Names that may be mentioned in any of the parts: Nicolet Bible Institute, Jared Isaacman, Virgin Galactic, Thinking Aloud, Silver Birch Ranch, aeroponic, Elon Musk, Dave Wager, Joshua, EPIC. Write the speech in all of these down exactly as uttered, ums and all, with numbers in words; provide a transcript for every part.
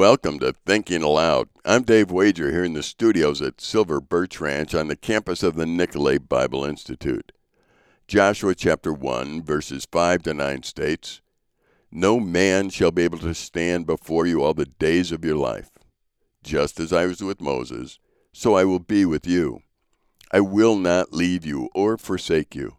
Welcome to Thinking Aloud. I'm Dave Wager here in the studios at Silver Birch Ranch on the campus of the Nicolet Bible Institute. Joshua chapter one, verses five to nine states, "No man shall be able to stand before you all the days of your life. Just as I was with Moses, so I will be with you. I will not leave you or forsake you.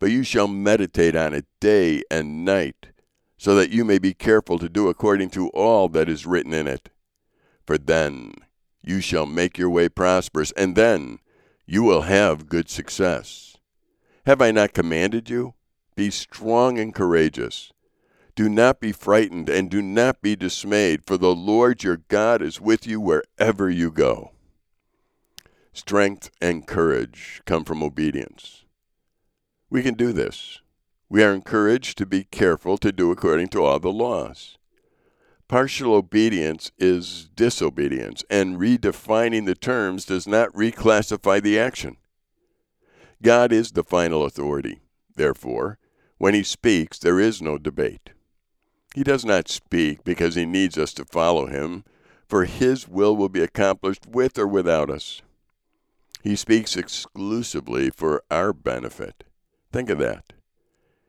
but you shall meditate on it day and night, so that you may be careful to do according to all that is written in it. For then you shall make your way prosperous, and then you will have good success. Have I not commanded you? Be strong and courageous. Do not be frightened, and do not be dismayed, for the Lord your God is with you wherever you go." Strength and courage come from obedience. We can do this. We are encouraged to be careful to do according to all the laws. Partial obedience is disobedience, and redefining the terms does not reclassify the action. God is the final authority. Therefore, when He speaks, there is no debate. He does not speak because He needs us to follow Him, for His will will be accomplished with or without us. He speaks exclusively for our benefit. Think of that.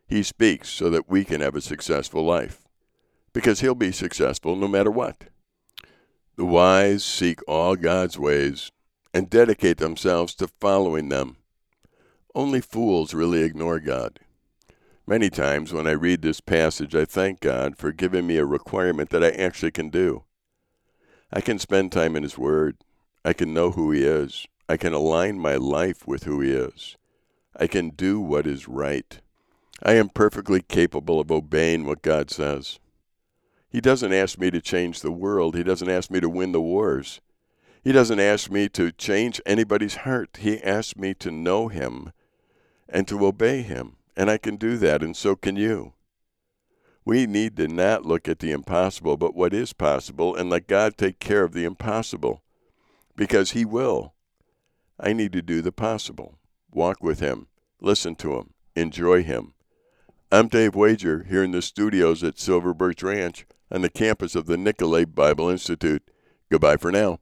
He speaks so that we can have a successful life, because He'll be successful no matter what. The wise seek all God's ways and dedicate themselves to following them. Only fools really ignore God. Many times when I read this passage, I thank God for giving me a requirement that I actually can do. I can spend time in His Word. I can know who He is. I can align my life with who He is. I can do what is right. I am perfectly capable of obeying what God says. He doesn't ask me to change the world. He doesn't ask me to win the wars. He doesn't ask me to change anybody's heart. He asks me to know Him and to obey Him. And I can do that, and so can you. We need to not look at the impossible, but what is possible, and let God take care of the impossible, because He will. I need to do the possible. Walk with Him, listen to Him, enjoy Him. I'm Dave Wager here in the studios at Silver Birch Ranch on the campus of the Nicolet Bible Institute. Goodbye for now.